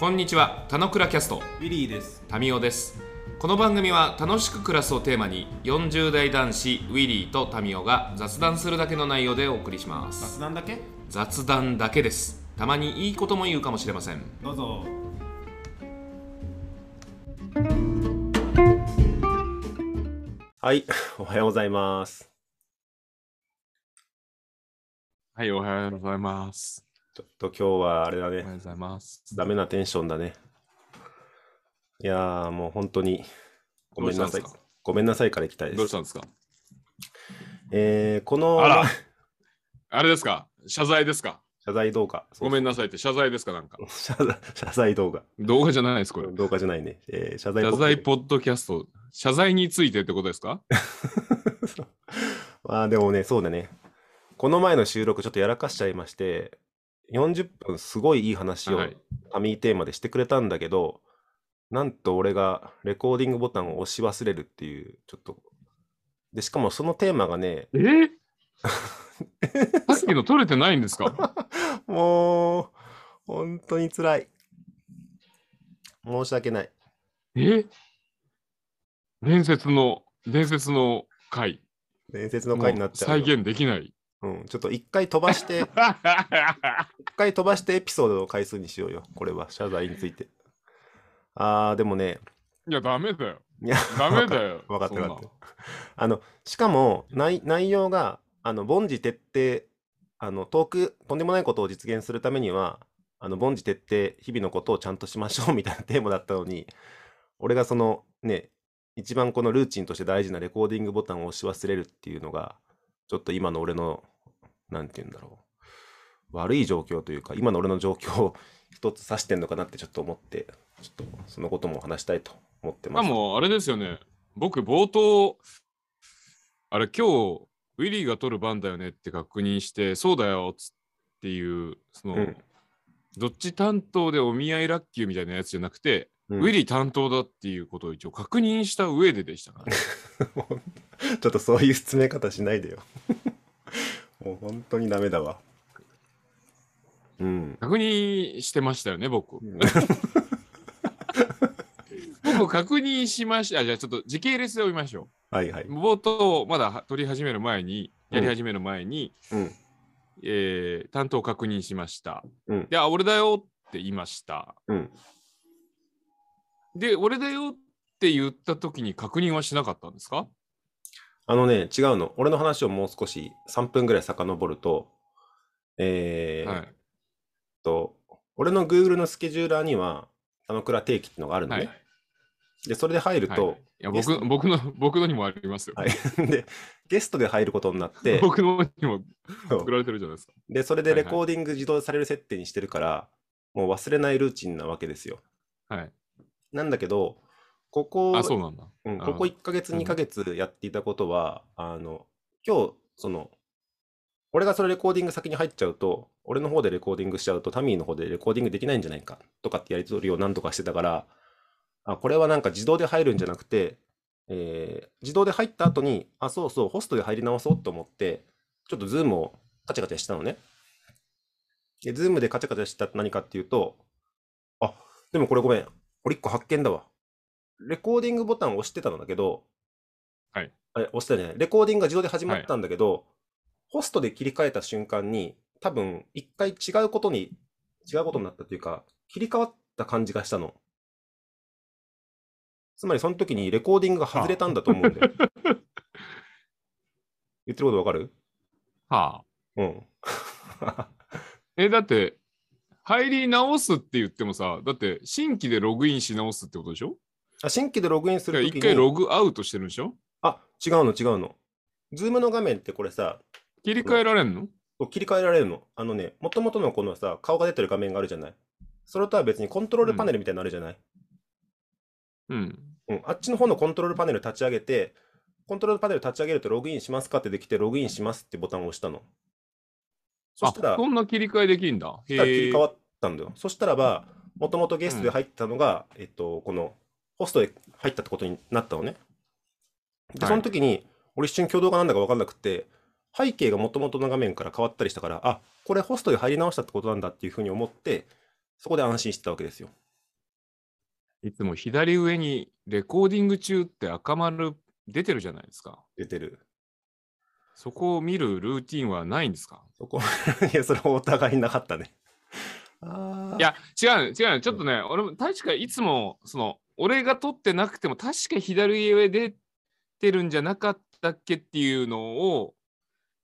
こんにちは、たのくらキャスト、ウィリーです。タミオです。この番組は楽しく暮らすをテーマに40代男子ウィリーとタミオが雑談するだけの内容でお送りします。雑談だけ？雑談だけです。たまにいいことも言うかもしれません。どうぞ。はい、おはようございます。はい、おはようございます。ちょっと今日はあれだね。おはようございます。ダメなテンションだね。いやーもう本当にごめんなさい。ごめんなさいから行きたいです。どうしたんですか？このあれですか？謝罪ですか？謝罪動画。ごめんなさいって謝罪ですか？なんか謝罪動画。動画じゃないですこれ。動画じゃないね。謝罪ポッドキャスト。謝罪についてってことですか？まあでもね、そうだね。この前の収録ちょっとやらかしちゃいまして。40分すごいいい話をタミーテーマでしてくれたんだけど、はい、なんと俺がレコーディングボタンを押し忘れるっていう、ちょっとで、しかもそのテーマがねさっきの取れてないんですか？もう本当につらい、申し訳ない。伝説の回になっちゃう。再現できない。ちょっと一回飛ばしてエピソードの回数にしようよ。これは謝罪について。でもね、いやダメだよ。いやダメだよ。分かった。しかも内容が凡事徹底、遠くとんでもないことを実現するためには凡事徹底、日々のことをちゃんとしましょうみたいなテーマだったのに、俺がそのね、一番このルーチンとして大事なレコーディングボタンを押し忘れるっていうのが、ちょっと今の俺の、なんて言うんだろう、悪い状況というか、今の俺の状況を一つ指してんのかなってちょっと思って、ちょっとそのことも話したいと思ってます。もうあれですよね、僕冒頭、あれ今日ウィリーが撮る番だよねって確認して、そうだよっていう、その、どっち担当でお見合いラッキーみたいなやつじゃなくて、ウィリー担当だっていうことを一応確認した上ででしたからね。ちょっとそういう進め方しないでよ。もう本当にダメだわ。確認してましたよね、僕。僕確認しました。じゃあちょっと時系列で追いましょう。はいはい。冒頭、まだやり始める前に、担当確認しました。で、あ、俺だよって言いました。で、俺だよって言った時に確認はしなかったんですか？違うの。俺の話をもう少し3分ぐらい遡ると、俺の Google のスケジューラーにはたのくら定期っていうのがあるんで、ね、でそれで入ると、僕のにもありますよ。でゲストで入ることになって僕のにも送られてるじゃないですか。でそれでレコーディング自動される設定にしてるから、もう忘れないルーチンなわけですよ。なんだけど、ここ1ヶ月2ヶ月やっていたことは、今日俺がそのレコーディング先に入っちゃうと、俺の方でレコーディングしちゃうとタミーの方でレコーディングできないんじゃないかとかってやり取りを何とかしてたから、これはなんか自動で入るんじゃなくて、自動で入った後にそうそうホストで入り直そうと思って、ちょっとズームをカチャカチャしたのね。でズームでカチャカチャしたって何かっていうと、でもこれごめん、俺1個発見だわ。レコーディングボタンを押してたんだけど、押してたじゃない。レコーディングが自動で始まったんだけど、ホストで切り替えた瞬間に、多分一回違うことになったというか、切り替わった感じがしたの。つまりその時にレコーディングが外れたんだと思うんだよ。言ってることわかる？だって、入り直すって言ってもさ、だって新規でログインし直すってことでしょ？新規でログインするときに一回ログアウトしてるんでしょ？違うの。ズームの画面ってこれさ、切り替えられんの？切り替えられるの。もともとのこのさ、顔が出てる画面があるじゃない。それとは別にコントロールパネルみたいになのあるじゃない。あっちの方のコントロールパネル立ち上げて、コントロールパネル立ち上げるとログインしますかってできて、ログインしますってボタンを押したの。そしたら、そんな切り替えできんだ。切り替わったんだよ。そしたらば、もともとゲストで入ったのが、この、ホストで入ったってことになったのね。で、その時に、俺一瞬挙動が何だか分かんなくて、背景がもともとの画面から変わったりしたから、これホストで入り直したってことなんだっていうふうに思って、そこで安心してたわけですよ。いつも左上にレコーディング中って赤丸出てるじゃないですか。出てる。そこを見るルーティンはないんですか？そこいや、それお互いなかったね。あ、いや違う、ちょっとね、俺も確かいつもその俺が撮ってなくても確か左上出てるんじゃなかったっけっていうのを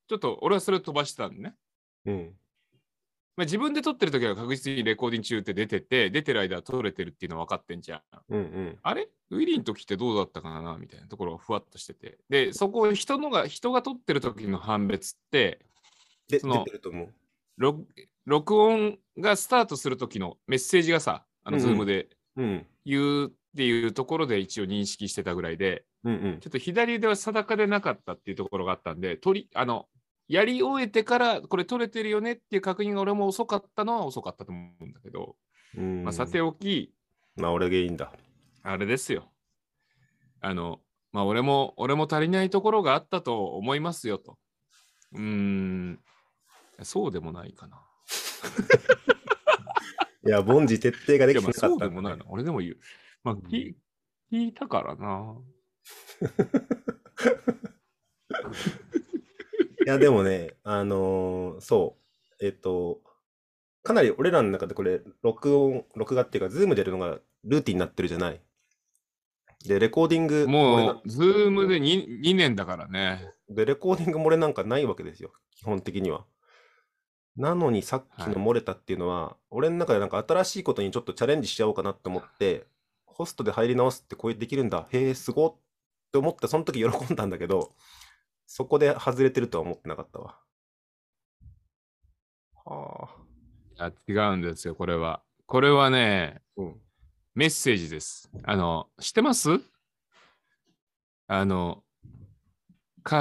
ちょっと俺はそれを飛ばしたんね。うん。まあ、自分で撮ってるときは確実にレコーディング中って出てて、出てる間は撮れてるっていうのは分かってんじゃん。うんうん、あれウィリーの時ってどうだったかなみたいなところがふわっとしてて。で、そこを人が撮ってるときの判別って、その出てると思う。録音がスタートするときのメッセージがさ、ズームで言うっていうところで一応認識してたぐらいで、うんうん、ちょっと左腕は定かでなかったっていうところがあったんで、やり終えてからこれ取れてるよねっていう確認が俺も遅かったのは遅かったと思うんだけど、まあ、さておき、まあ俺がいいんだ。あれですよ。まあ俺も足りないところがあったと思いますよと。そうでもないかな。いや、凡事徹底ができなかった、ね。そうでもないな。俺でも言う。まあ聞いたからな。いやでもね、そう、かなり俺らの中でこれ、録画っていうか、ズームでやるのがルーティンになってるじゃない。で、レコーディング。もう、ズームで 2年だからね。で、レコーディング漏れなんかないわけですよ、基本的には。なのに、さっきの漏れたっていうのは、はい、俺の中でなんか新しいことにちょっとチャレンジしちゃおうかなって思って、ホストで入り直すってこうできるんだ、へえ、すごって思って、その時喜んだんだけど、そこで外れてるとは思ってなかったわ。はあ。いや、違うんですよ、これは。これはね、メッセージです。知ってます？カ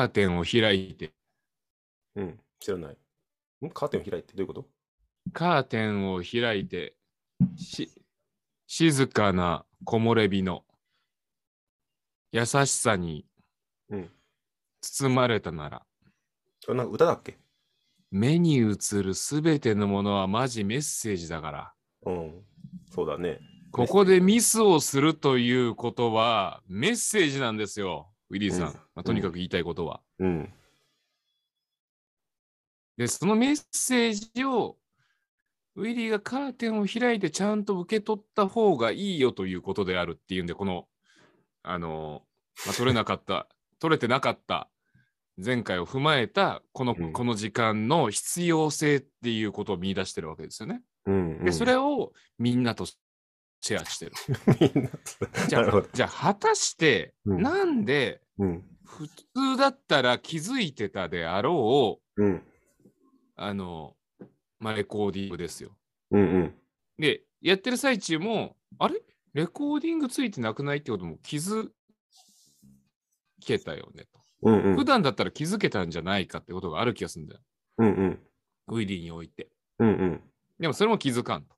ーテンを開いて。うん、知らない。カーテンを開いてどういうこと？カーテンを開いて、静かな木漏れ日の優しさに。うん。包まれたなら。なんか歌だっけ？目に映るすべてのものはマジメッセージだから。うん。そうだね。ここでミスをするということはメッセージなんですよ、ウィリーさん。まあ、とにかく言いたいことは。うん。で、そのメッセージをウィリーがカーテンを開いてちゃんと受け取った方がいいよということであるっていうんで、この、まあ、取れてなかった。前回を踏まえたこの時間の必要性っていうことを見出してるわけですよね。うんうん、でそれをみんなとシェアしてる。じゃあ果たして、なんで、普通だったら気づいてたであろう、まあ、レコーディングですよ。うんうん、でやってる最中もあれレコーディングついてなくないってことも気づけたよねと。普段だったら気づけたんじゃないかってことがある気がするんだよ。ウィリーにおいて。でもそれも気づかんと。っ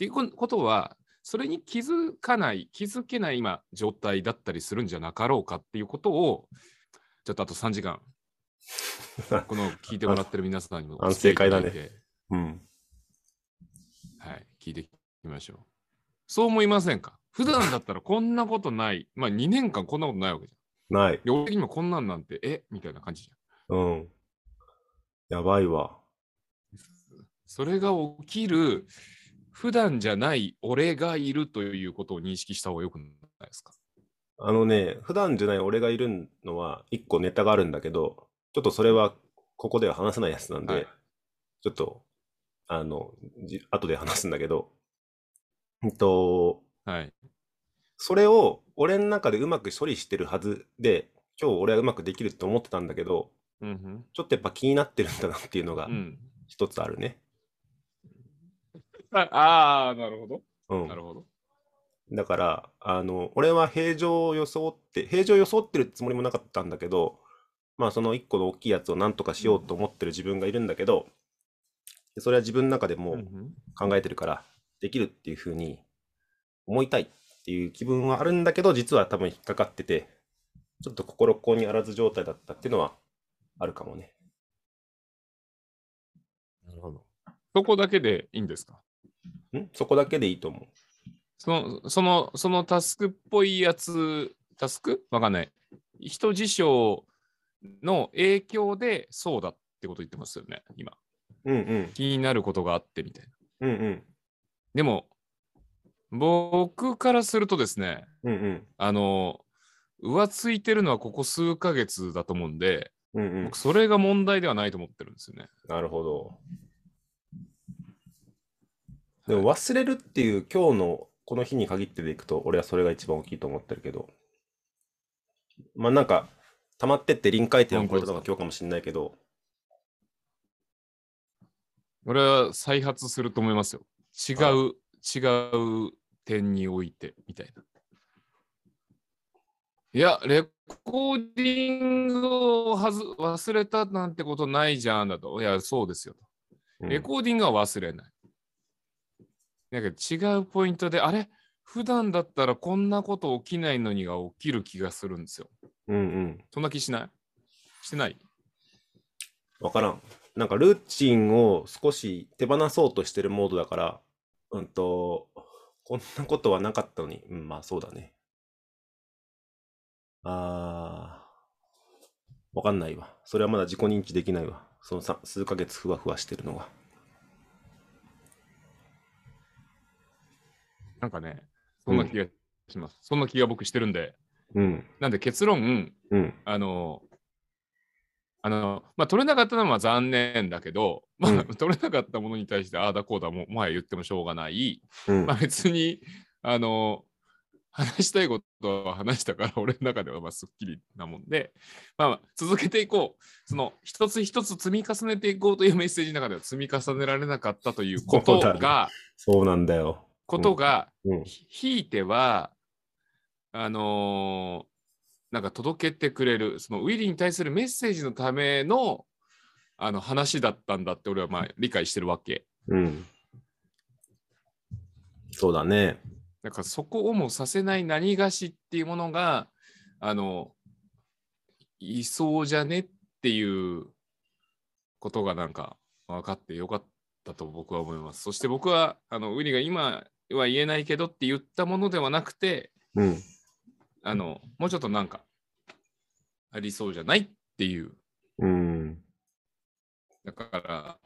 ていうことは、それに気づけない今、状態だったりするんじゃなかろうかっていうことを、ちょっとあと3時間、この聞いてもらってる皆さんにもお伝えいただいて、安静会だね。はい、聞いていきましょう。そう思いませんか？普段だったらこんなことない。まあ2年間こんなことないわけじゃん。ない。俺的にもこんなんなんて、みたいな感じじゃん。やばいわ。それが起きる、普段じゃない俺がいるということを認識した方がよくないですか？普段じゃない俺がいるのは、一個ネタがあるんだけど、ちょっとそれは、ここでは話せないやつなんで、はい、ちょっと、後で話すんだけど、はい。それを俺の中でうまく処理してるはずで、今日俺はうまくできると思ってたんだけど、ちょっとやっぱ気になってるんだなっていうのが一つあるね。なるほど。なるほど。だから、俺は平常を装ってるつもりもなかったんだけど、まあその一個の大きいやつをなんとかしようと思ってる自分がいるんだけど、それは自分の中でもう考えてるから、できるっていうふうに思いたい。っていう気分はあるんだけど、実は多分引っかかってて、ちょっと心ここにあらず状態だったっていうのはあるかもね。なるほど。そこだけでいいんですか？そこだけでいいと思う。そのタスクっぽいやつ、タスクわかんない。人事象の影響でそうだってこと言ってますよね、今。うんうん、気になることがあってみたいな。うんうん、でも、僕からするとですね、うんうん、浮ついてるのはここ数ヶ月だと思うんで、うんうん、僕それが問題ではないと思ってるんですよね。なるほど。でも忘れるっていう今日のこの日に限ってでいくと、俺はそれが一番大きいと思ってるけど、まあなんか溜まってって臨界点を超えたのが今日かもしれないけど、俺は再発すると思いますよ。違う点においてみたいな。いや、レコーディングを忘れたなんてことないじゃんだと。いや、そうですよと、うん。レコーディングは忘れない。なんか違うポイントで、あれ普段だったらこんなこと起きないのにが起きる気がするんですよ。うんうん。そんな気しない？してない？わからん。なんかルーチンを少し手放そうとしてるモードだから、こんなことはなかったのに、うん、まあそうだね。あー、わかんないわ。それはまだ自己認知できないわ。その数ヶ月ふわふわしてるのが。なんかね、そんな気がします。うん、そんな気が僕してるんで。うん、なんで結論、うん、まあ、取れなかったのは残念だけど、まあ、うん、取れなかったものに対して、ああだこうだ、もはや言ってもしょうがない。うん、まあ、別に、話したいことは話したから、俺の中ではまあすっきりなもんで、まあ、続けていこう。その一つ一つ積み重ねていこうというメッセージの中では積み重ねられなかったということが、そうなんだよ。ことが、うん、ひいては、なんか届けてくれる、そのウィリーに対するメッセージのための、話だったんだって俺はまあ理解してるわけ。うん。そうだね。だからそこをもさせない何がしっていうものがいそうじゃねっていうことがなんか分かってよかったと僕は思います。そして僕はウィリが今は言えないけどって言ったものではなくて、うん、もうちょっとなんかありそうじゃないっていう。うん、だから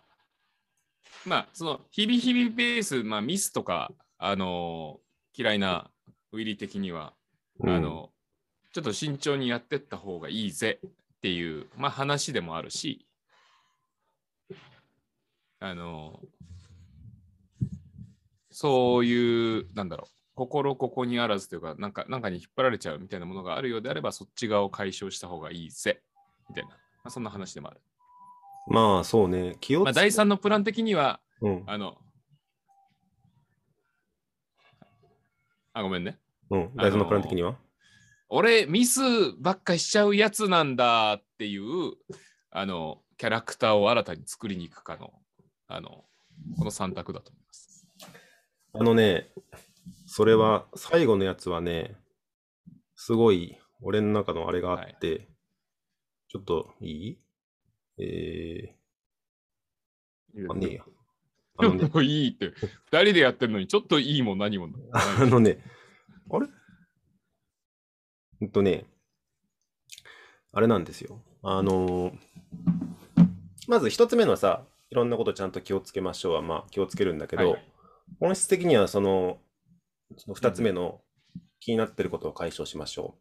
まあその日々日々ベース、まあ、ミスとか嫌いなウィリ的には、うん、ちょっと慎重にやってった方がいいぜっていう、まあ、話でもあるし、そういうなんだろう、心ここにあらずというか、なんかに引っ張られちゃうみたいなものがあるようであれば、そっち側を解消した方がいいぜみたいな、まあ、そんな話でもある。まあそうね、気をつけ、まあ、第3のプラン的には、うん、ごめんね。うん。大事なプラン的には、俺、ミスばっかしちゃうやつなんだっていう、キャラクターを新たに作りに行くかの、この3択だと思います。ね、それは、最後のやつはね、すごい、俺の中のあれがあって、はい、ちょっといい？ねえや。ちょっといいって、2人でやってるのにちょっといいも何もない。あれ？あれなんですよ。まず一つ目のさ、いろんなことちゃんと気をつけましょうは、まあ気をつけるんだけど、はい、本質的にはその二つ目の気になってることを解消しましょ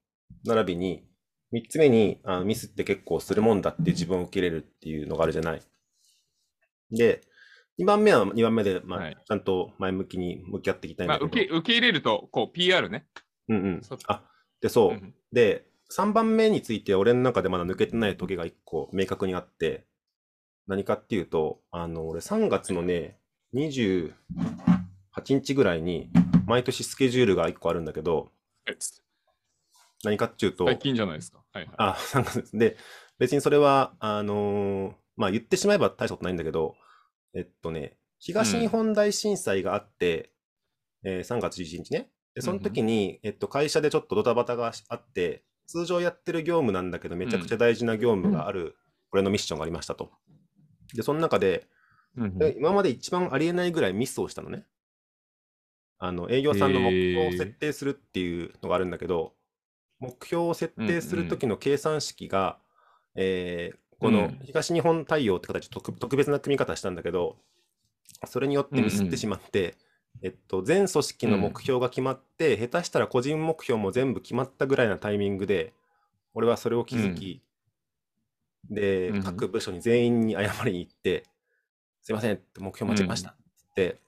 う。並びに、三つ目にミスって結構するもんだって自分を受け入れるっていうのがあるじゃない。で、2番目は2番目で、まあ、はい、ちゃんと前向きに向き合っていきたいんだけど、まあ、受け入れるとこう PR ね。うんうん。あ、で、そう、うんうん。で、3番目について俺の中でまだ抜けてない時が1個明確にあって、何かっていうと、俺3月のね、28日ぐらいに毎年スケジュールが1個あるんだけど、何かっていうと、最近じゃないですか。はいはい。あ、3月です。で、別にそれは、まあ言ってしまえば大したことないんだけど、東日本大震災があって、うん、3月11日ね。で、その時に、会社でちょっとドタバタがあって、通常やってる業務なんだけど、めちゃくちゃ大事な業務がある、うん、俺のミッションがありましたと。で、その中で、うん、今まで一番ありえないぐらいミスをしたのね。営業さんの目標を設定するっていうのがあるんだけど、目標を設定するときの計算式が、この東日本対応って形、特別な組み方したんだけど、それによってミスってしまって、全組織の目標が決まって、下手したら個人目標も全部決まったぐらいなタイミングで、俺はそれを気づき、で、各部署に全員に謝りに行って、すいません、目標間違えましたって言って、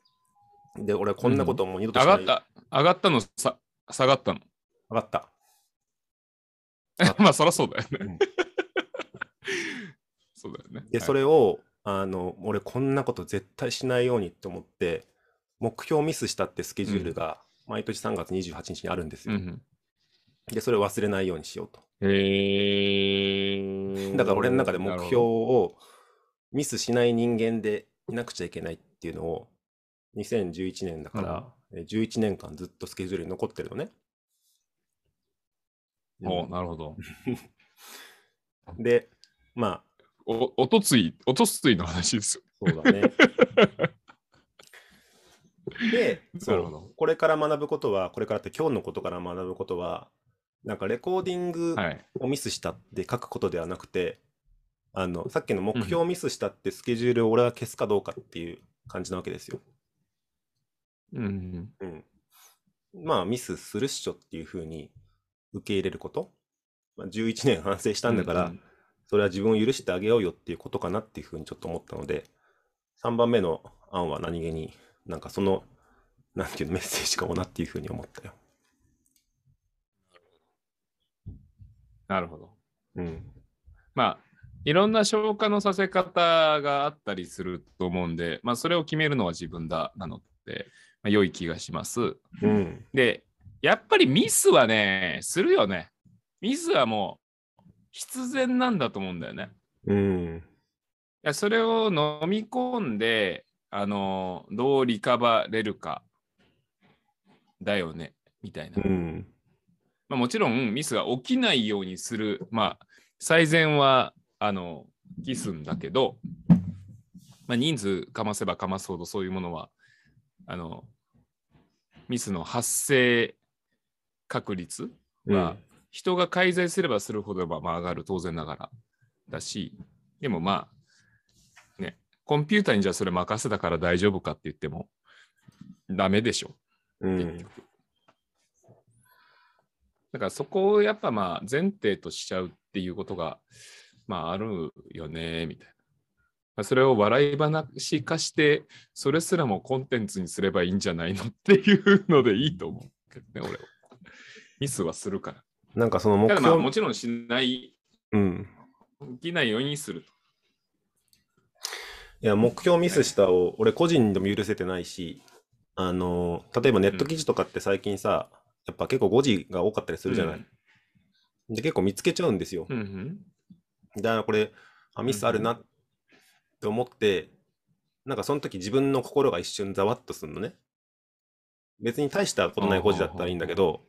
で、俺はこんなこともう二度としない。上がったのさ、下がったの。上がった。まあそりゃそうだよね。そうだよね。で、それを俺こんなこと絶対しないようにって思って目標ミスしたってスケジュールが毎年3月28日にあるんですよ。で、それを忘れないようにしようと。だから俺の中で目標をミスしない人間でいなくちゃいけないっていうのを2011年だから、11年間ずっとスケジュールに残ってるのね。お、なるほど。で、まあおとついの話ですよ。そうだね。で、そう、これから学ぶことは、これからって今日のことから学ぶことは、なんかレコーディングをミスしたって書くことではなくて、さっきの目標をミスしたってスケジュールを俺は消すかどうかっていう感じなわけですよ。まあミスするっしょっていうふうに受け入れること、まあ、11年反省したんだから、それは自分を許してあげようよっていうことかなっていうふうにちょっと思ったので、3番目の案は何気になんかそのなんていうのメッセージかもなっていうふうに思ったよ。なるほど。まあいろんな消化のさせ方があったりすると思うんで、まあそれを決めるのは自分だなので、まあ、良い気がします。で、やっぱりミスはねするよね。ミスはもう必然なんだと思うんだよね。いや、それを飲み込んで、どうリカバれるかだよねみたいな。まあ、もちろんミスが起きないようにする、まあ、最善は期すんだけど、まあ、人数かませばかますほどそういうものはミスの発生確率は、人が介在すればするほど、まあ、上がる、当然ながらだし、でもまあね、コンピューターにじゃあそれ任せたから大丈夫かって言ってもダメでしょ。だからそこをやっぱまあ前提としちゃうっていうことがまああるよねみたいな。それを笑い話化してそれすらもコンテンツにすればいいんじゃないのっていうのでいいと思うけどね、俺は。ミスはするから。なんかその目標、まあもちろんしない、起きないようにすると。いや、目標ミスしたを俺個人でも許せてないし、例えばネット記事とかって最近さ、やっぱ結構誤字が多かったりするじゃない、で結構見つけちゃうんですよ。だからこれミスあるなって思って、なんかその時自分の心が一瞬ざわっとするのね。別に大したことない誤字だったらいいんだけど、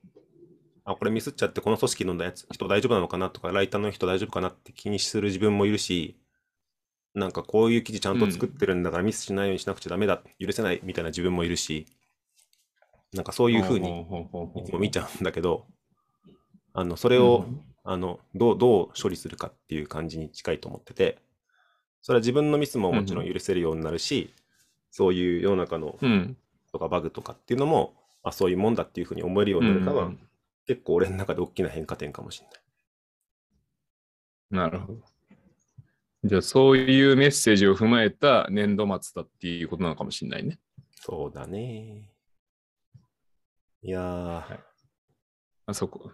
あ、これミスっちゃってこの組織の人大丈夫なのかなとか、ライターの人大丈夫かなって気にする自分もいるし、なんかこういう記事ちゃんと作ってるんだからミスしないようにしなくちゃダメだ、許せないみたいな自分もいるし、なんかそういうふうにいつも見ちゃうんだけど、それを、どう処理するかっていう感じに近いと思ってて、それは自分のミスももちろん許せるようになるし、そういう世の中のとかバグとかっていうのも、あ、そういうもんだっていうふうに思えるようになるかは、結構俺の中で大きな変化点かもしれない。なるほど。じゃあそういうメッセージを踏まえた年度末だっていうことなのかもしれないね。そうだね。いやー、あそこ。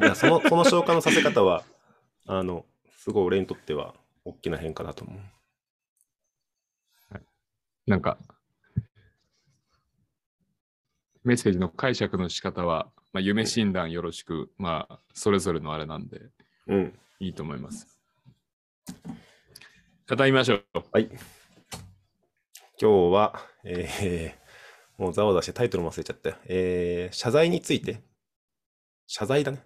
いや、その消化のさせ方はすごい俺にとっては大きな変化だと思う。なんか。メッセージの解釈の仕方は、まあ、夢診断よろしく、まあ、それぞれのあれなんで、いいと思います。語りましょう。はい。今日は、もうざわざわしてタイトルも忘れちゃったよ。謝罪について。謝罪だね。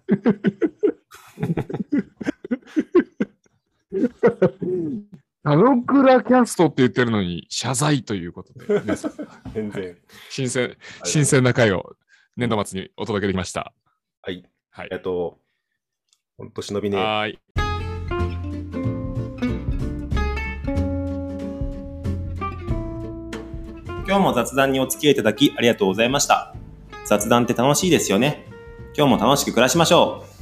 田之倉キャストって言ってるのに、謝罪ということで。全然、はい、新鮮な回を年度末にお届けできました。はい、はい、ほんと忍びねえ。はい、今日も雑談にお付き合いいただきありがとうございました。雑談って楽しいですよね。今日も楽しく暮らしましょう。